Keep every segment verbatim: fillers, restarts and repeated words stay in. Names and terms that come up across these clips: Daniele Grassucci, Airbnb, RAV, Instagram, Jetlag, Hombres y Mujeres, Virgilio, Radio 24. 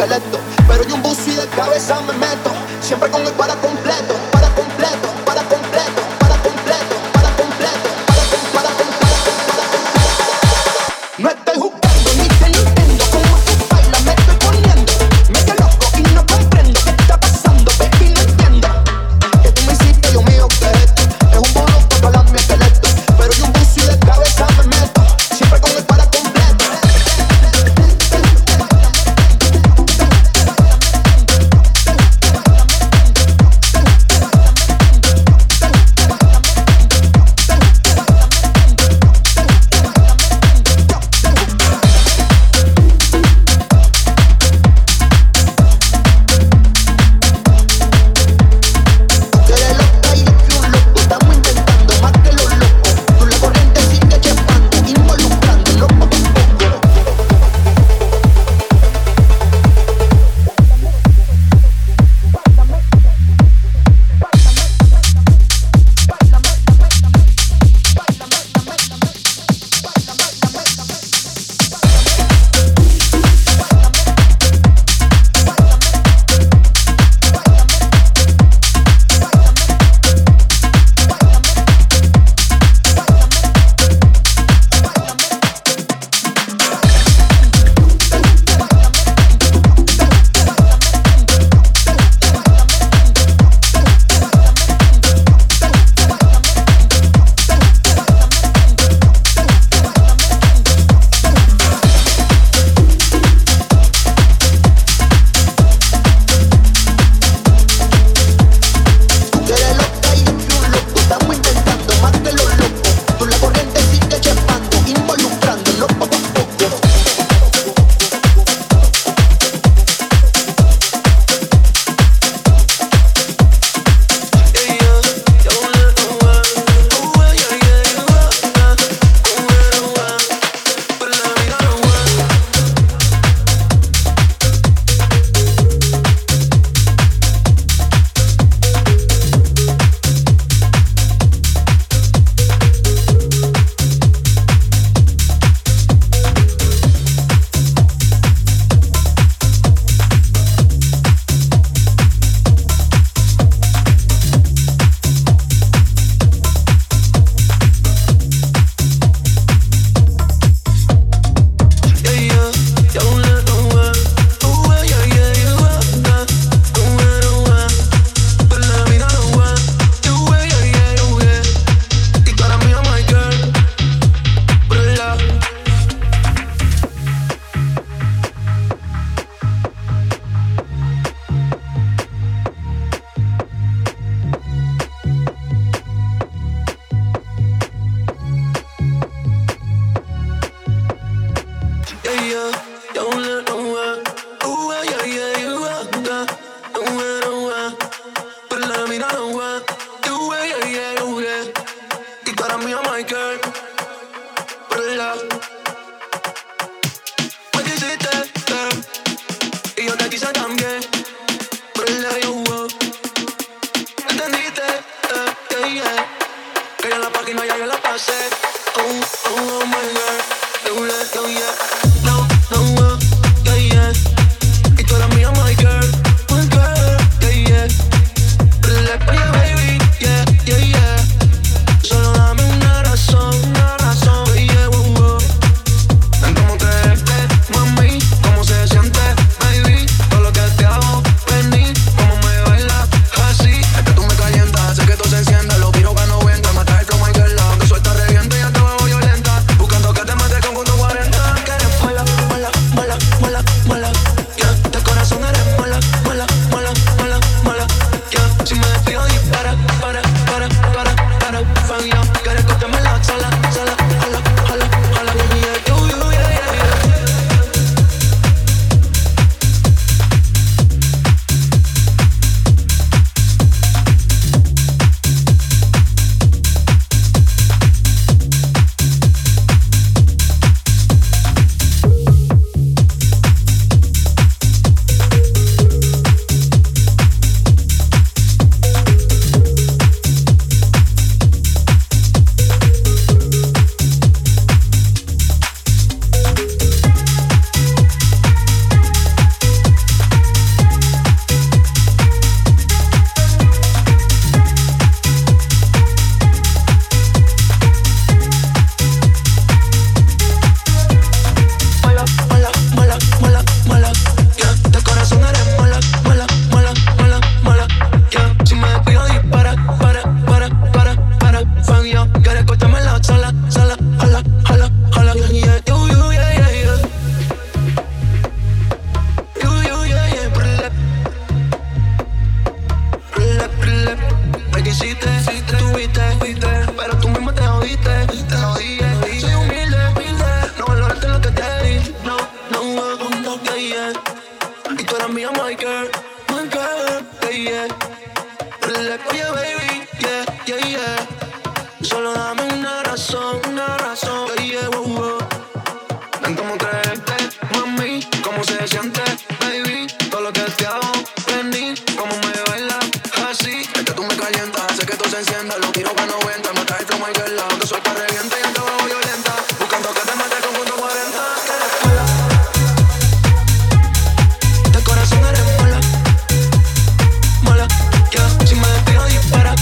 esqueleto, pero yo un bus y de cabeza me meto, siempre con el para completo, para completo, para completo, para completo, para completo, para completo, para completo. No estoy jugando ni te lo entiendo, como tú bailas me estoy poniendo, medio loco y no comprendo qué está pasando, baby no entiendo, que tú me hiciste lo mío que es esto, es un bono para la mi esqueleto, pero yo un bus y de cabeza me meto, siempre con el para completo. Got cómo creerte, mami, cómo se siente, baby, todo lo que te hago, prendí, cómo me bailas, así, es que tú me calientas, hace que todo se encienda, lo tiro pa' noventa, me traes como Michael, donde suelta revienta y ando bajo violenta, buscando que te mate con punto cuarenta, que la escuela, de corazón eres mola, mola, ya, si me despido dispara.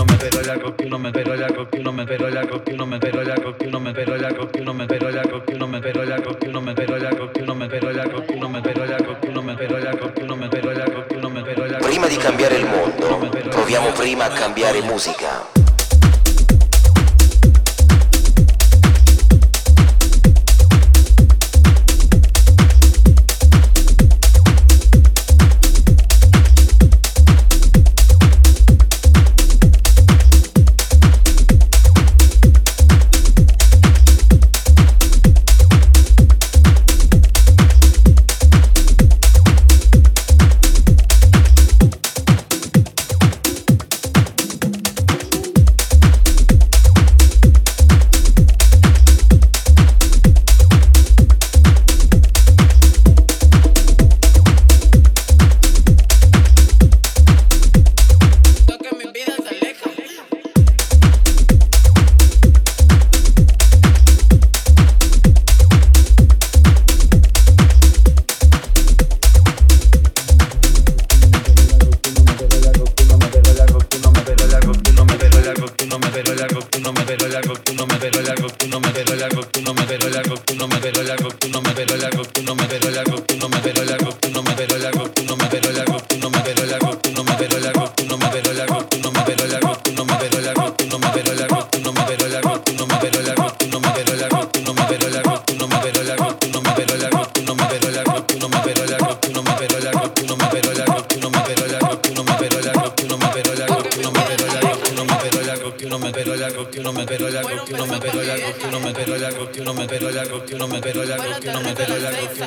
no me pero la coquí no me pero la coquí no me pero la coquí no me pero la coquí no me pero la coquí no me pero la coquí no me pero la coquí no me pero la coquí no me pero la coquí no me pero la coquí no me pero la coquí no me pero la coquí no me pero la. Prima di cambiare il mondo, proviamo prima a cambiare musica.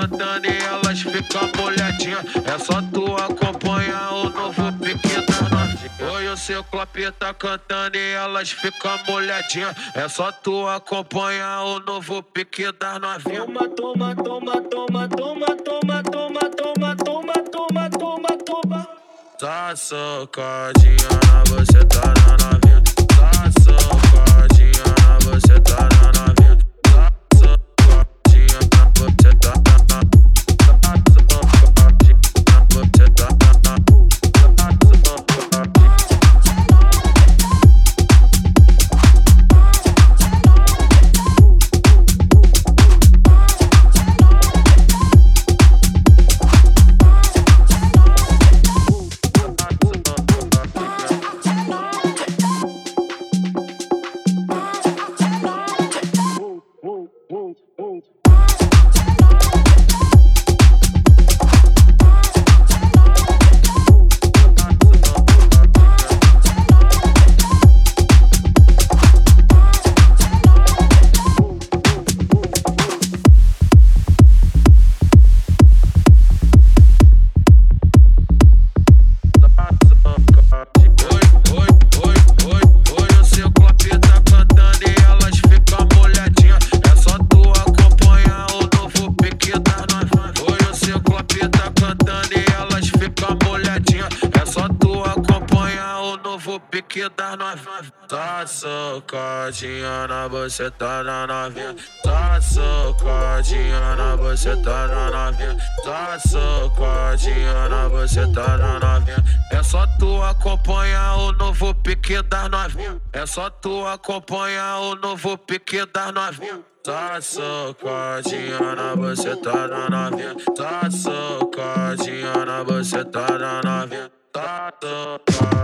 Cantando e elas ficam molhadinhas. É só tu acompanhar o novo pique. Oi, o seu copinho tá cantando e elas ficam molhadinhas. É só tu acompanhar o novo pique das novinhas. Toma, toma, toma, toma, toma, toma, toma, toma, toma, toma, toma, toma. Tá socadinha, você tá na novinha. Tá socadinha, você tá na novinha. Tá socadinha, você tá na novinha. Tá socadinha na buceta da novinha. Tá socadinha na buceta da novinha. Tá socadinha na buceta da novinha. É só tu acompanhar o novo pique das novinha. É só tu acompanhar o novo pique das novinha. Tá socadinha na buceta da novinha. Tá socadinha na buceta da novinha. Tá socadinha.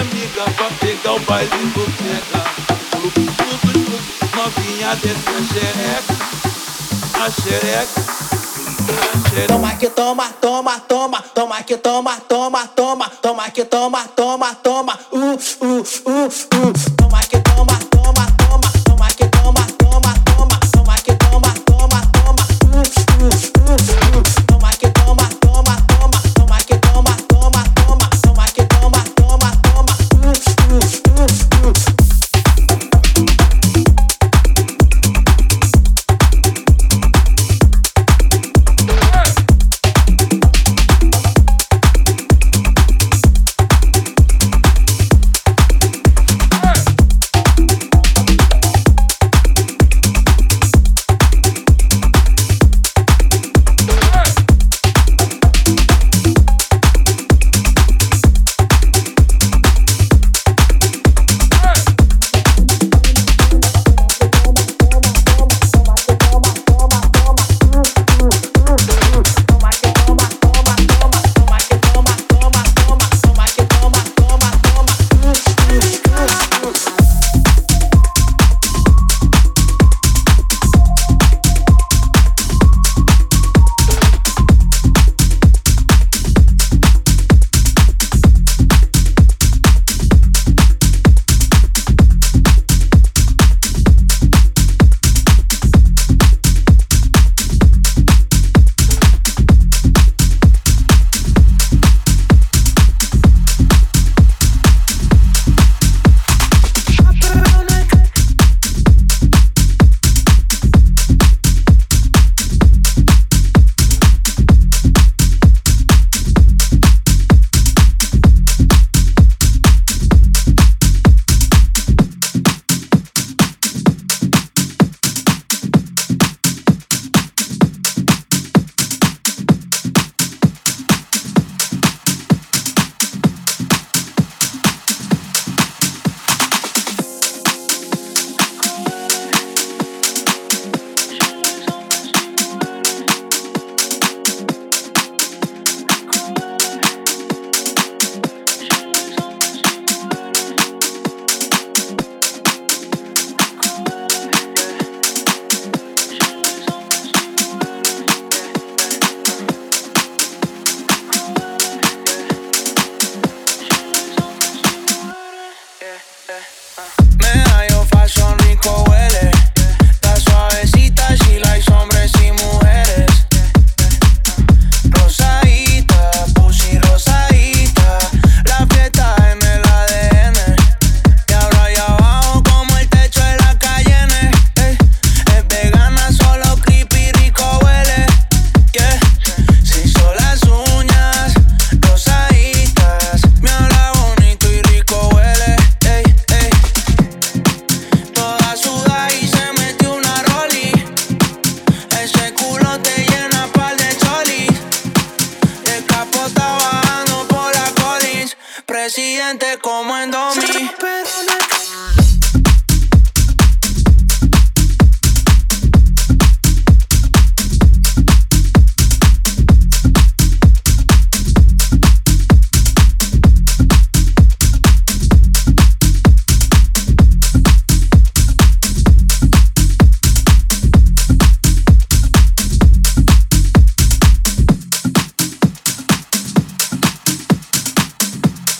amiga pra pegar o baile e vou pegar. Tudo, tudo, tudo, novinha desce a xereca, a xereca. Toma que toma, toma, toma, toma que toma, toma, toma, toma que toma, toma, toma, uh, uh, uh, uh. Toma que toma, toma, toma, toma que toma, toma, toma, toma que toma, toma, toma, uh, uh, uh, uh.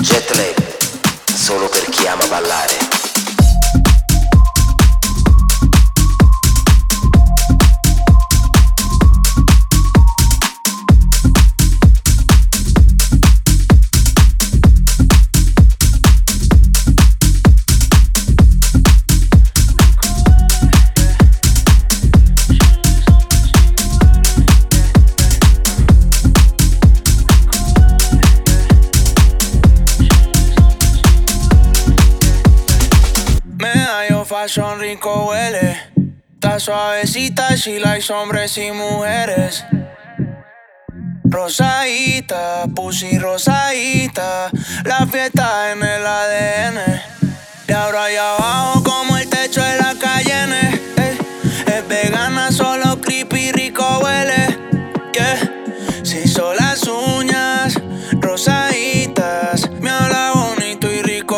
Jetlag, solo per chi ama ballare. Son rico huele, está suavecita, she likes hombres y mujeres. Rosadita, pussy rosadita, la fiesta en el A D N. De ahora y abajo como el techo de la calle N, eh. Es vegana, solo creepy, rico huele, yeah. Se hizo las uñas rosaditas, me habla bonito y rico.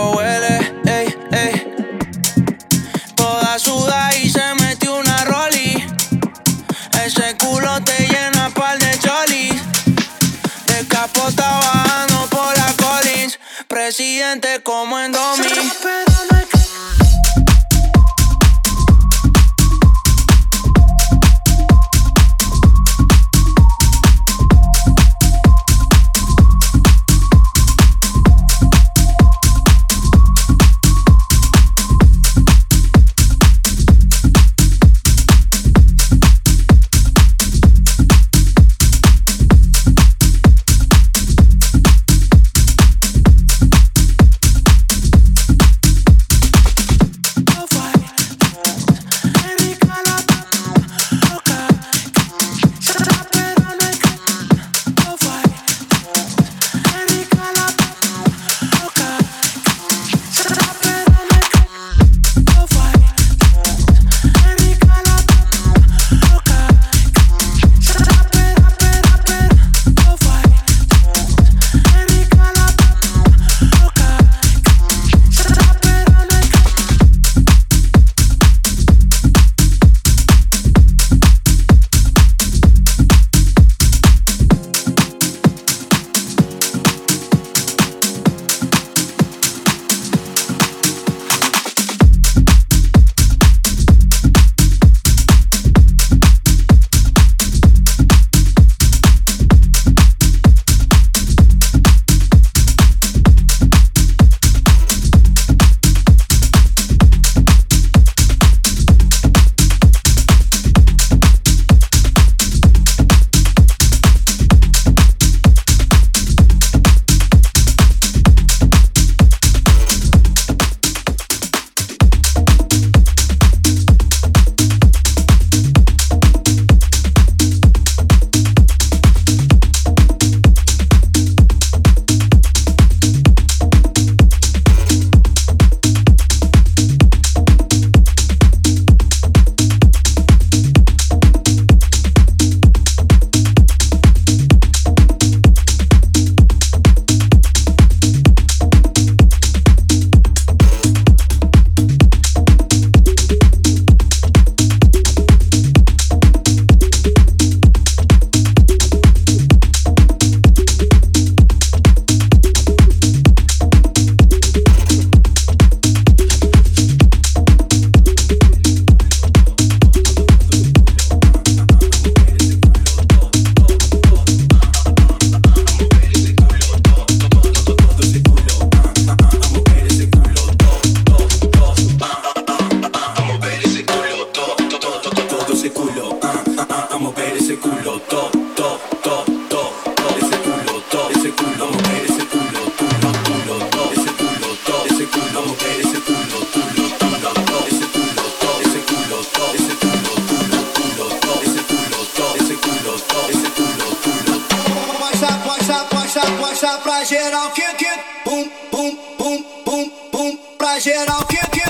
mostrar pra geral que que pum pum pum pum pum pra geral que que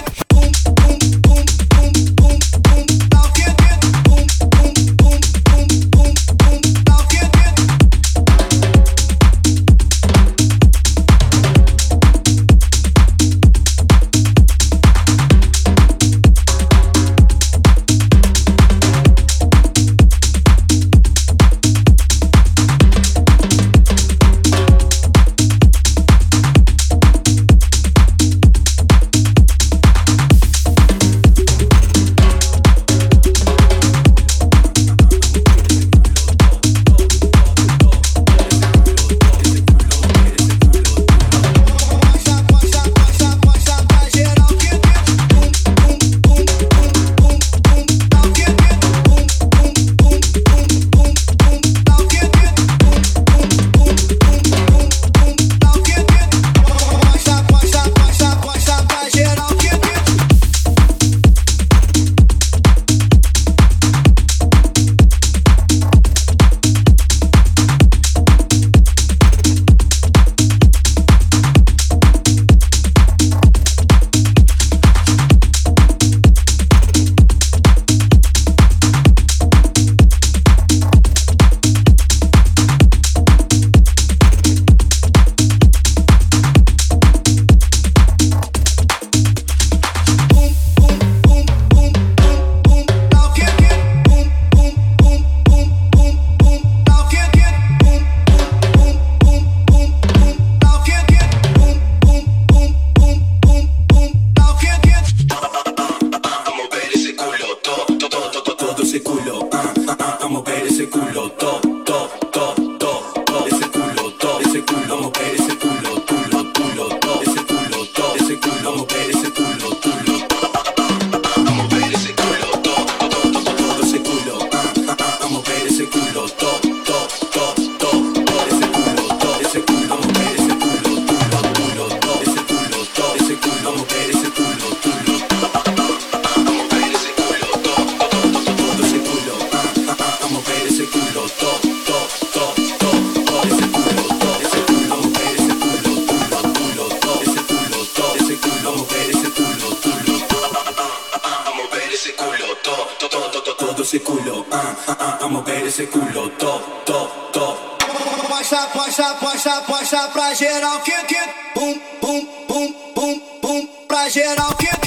pra geral que que pum pum pum pum pum pra geral que que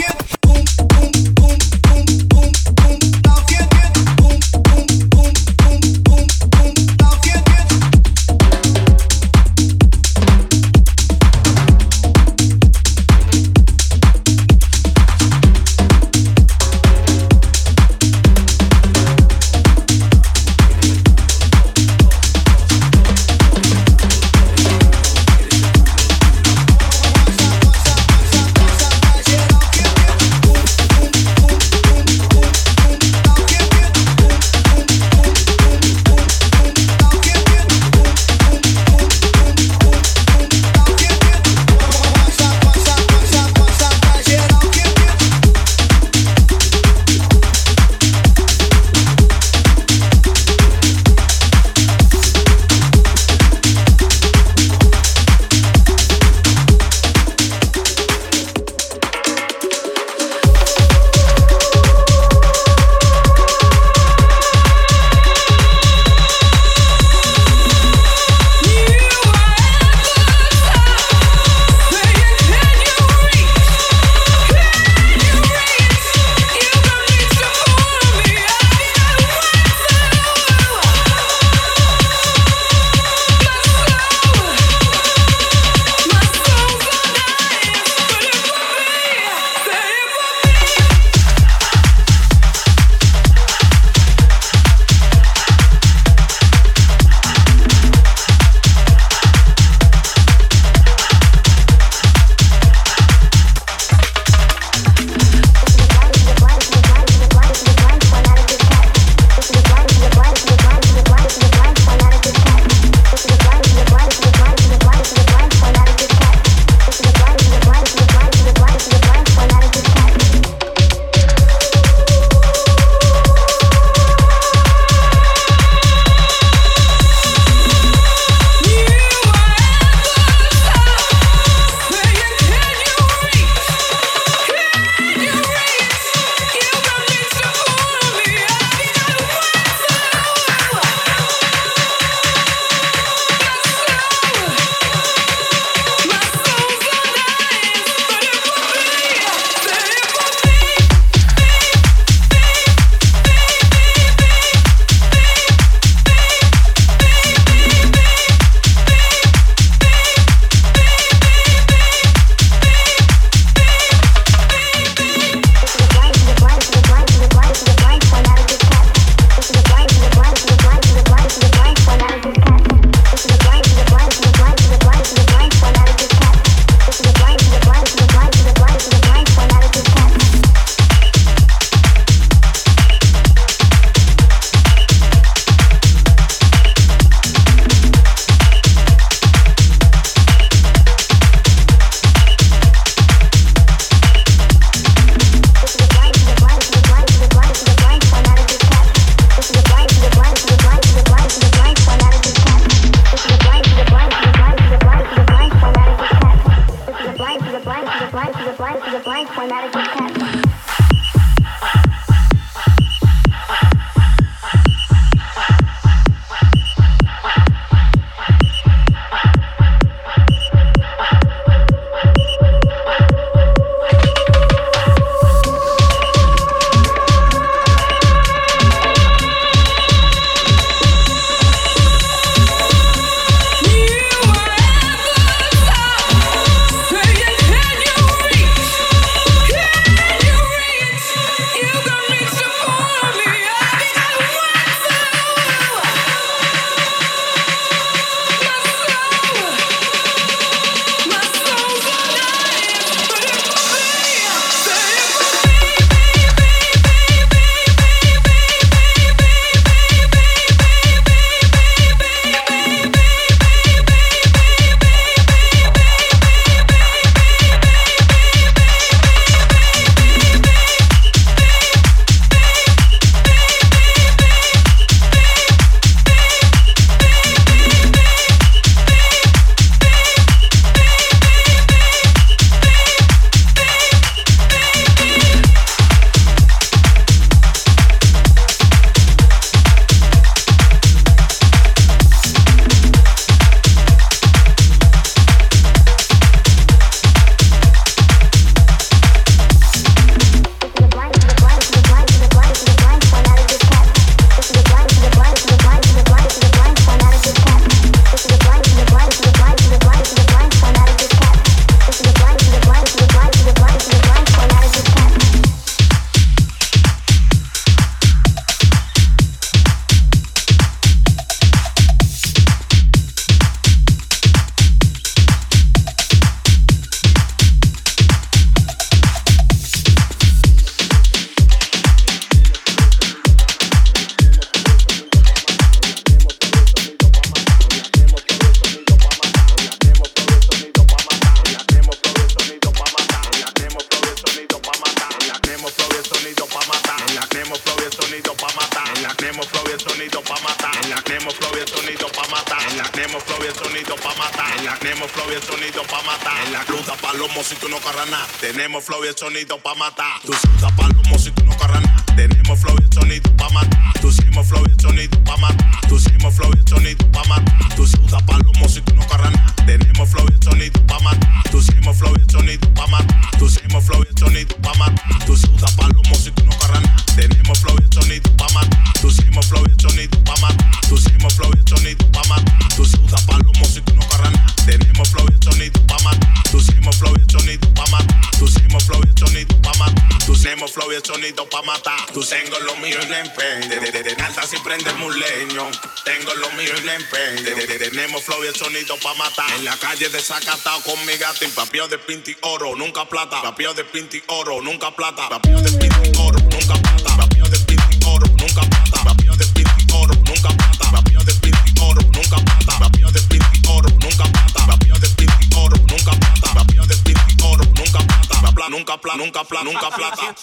Desacatado con mi gato y papio de pinti oro, nunca plata, papio de pinti oro, nunca plata, papio de pinti oro, nunca plata, papio de pinti oro, nunca plata, papio de pinti oro, nunca plata, papio de pinti oro, nunca plata, papio de pinti oro, nunca plata, papio de pinti oro, nunca plata, papio de pinti oro, nunca plata, nunca plata, nunca plata, nunca plata.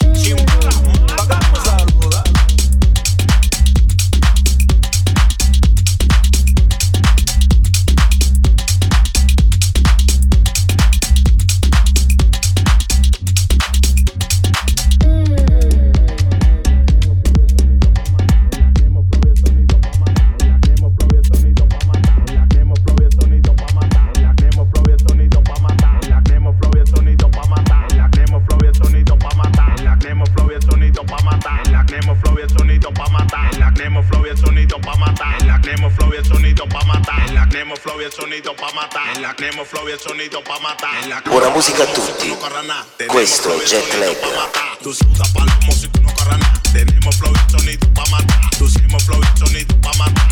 Buona musica a tutti, questo è Jetlag. Tenemos flow y sonido pa' matar, pusimos flow y sonido pa' matar.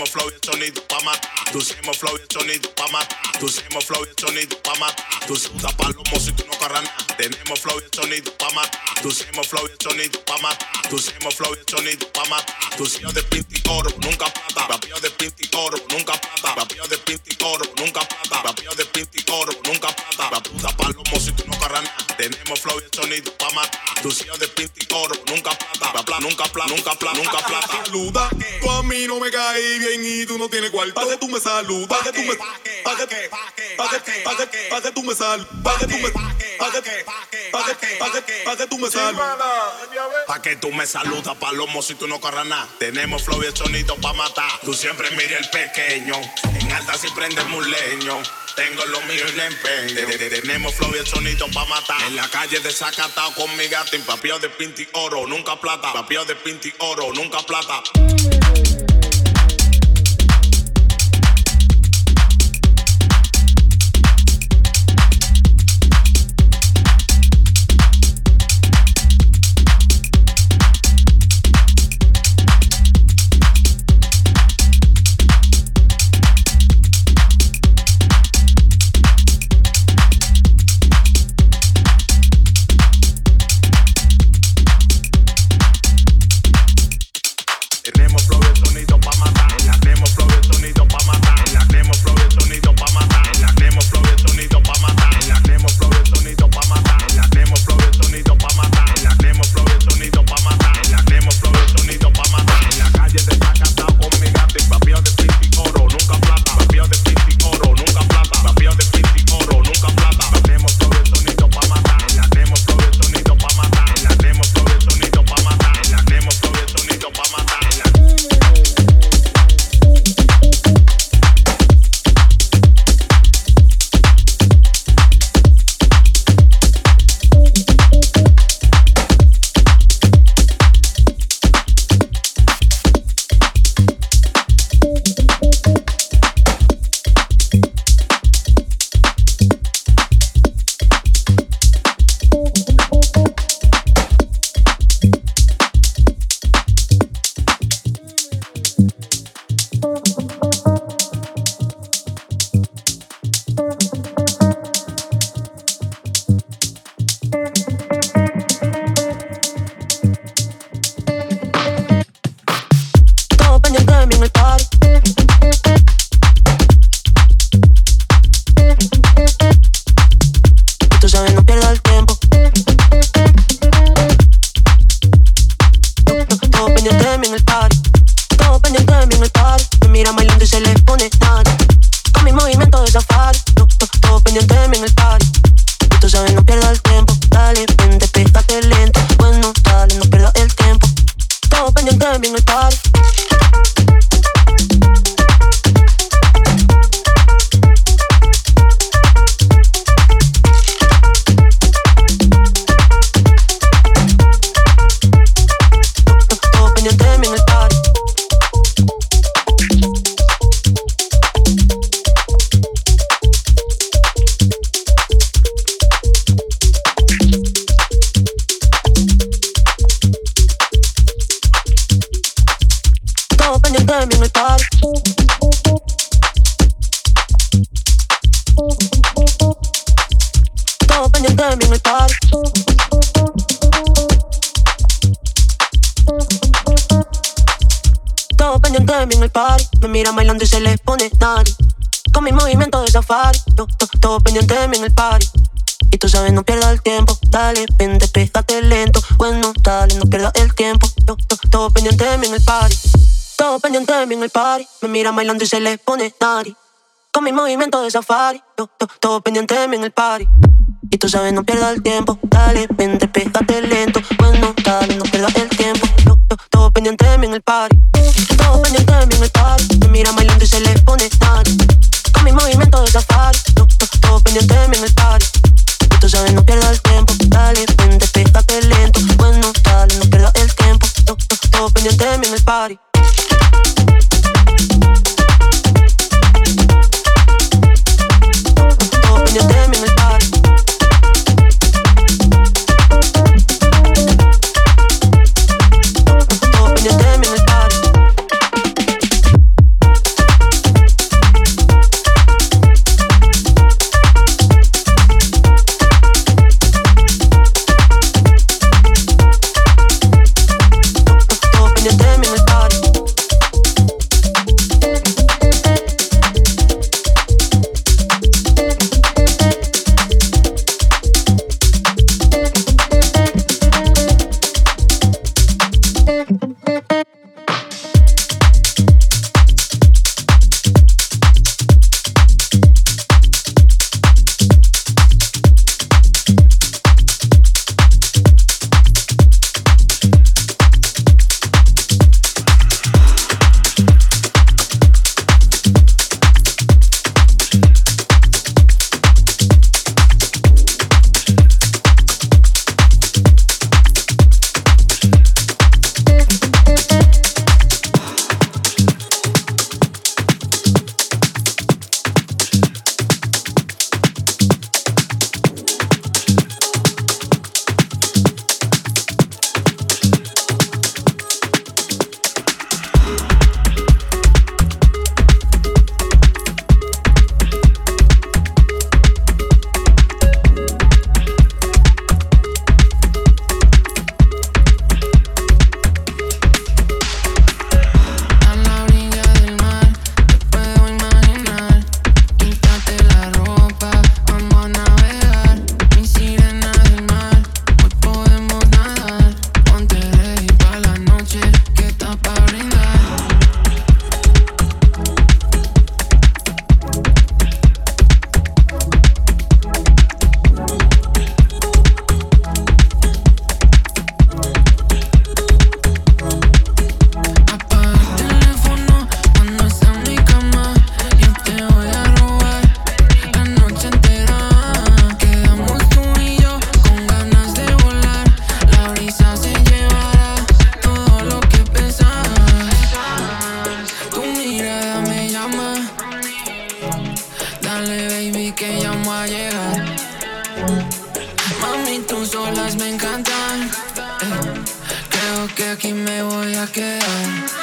hacemos flow y el sonido pa' matar. Tú hacemos flow y el sonido pa' matar. Tú hacemos flow y el sonido pa' matar. Tú sudas palomos y tú no carras nada. Tenemos flow y el sonido pa' matar. Tú hacemos flow y el sonido pa' matar. Tú hacemos flow y el sonido pa' matar. Tú hacemos de pinta y oro, nunca plata. Rapeo de pinta y oro, nunca plata. Rapeo de pinta y oro, nunca plata. Rapeo de pinta y oro, nunca plata. Rapuda palomos y tú no carras nada. Tenemos flow y el sonido pa' matar. Tú hacemos de pinta y oro, nunca plata. Pla, nunca plata, nunca plata, nunca plata. Saluda, tú a mí no me caí bien y tú no tienes cuarto. Pa' que tú me saludas, pa' que tú me, pa' que, pa' que, pa' que, pa' que tú me saludas, pa' que tú me, pa' que, pa' que, pa' que, pa' que tú me saludas, pa' que tú me saludas, palomo si tú no carras nada. Tenemos flow y el sonido pa' matar. Tú siempre mira el pequeño, en alta si prendemos un leño. Tengo lo mío y le empeño. Tenemos flow y el sonido pa' matar. En la calle desacatado con mi gato. Papio de pinti oro, nunca plata. Papio de pinti oro, nunca plata. Mira bailando y se le pone nari. Con mi movimiento de safari, yo, yo, todo pendiente de mí en el party. Y tú sabes, no pierdas el tiempo. Dale, vente, pégate lento. Bueno, dale, no pierdas el tiempo. Yo, yo, todo pendiente de mí en el party. Todo pendiente de mí en el party. Me mira bailando y se le pone nari. Con mi movimiento de safari, yo, yo, todo pendiente de mí en el party. Y tú sabes, no pierdas el tiempo. Dale, vente, pégate lento. Bueno, dale, no pierdas el tiempo. Yo, yo, todo pendiente de mí en el party. me voy a quedar.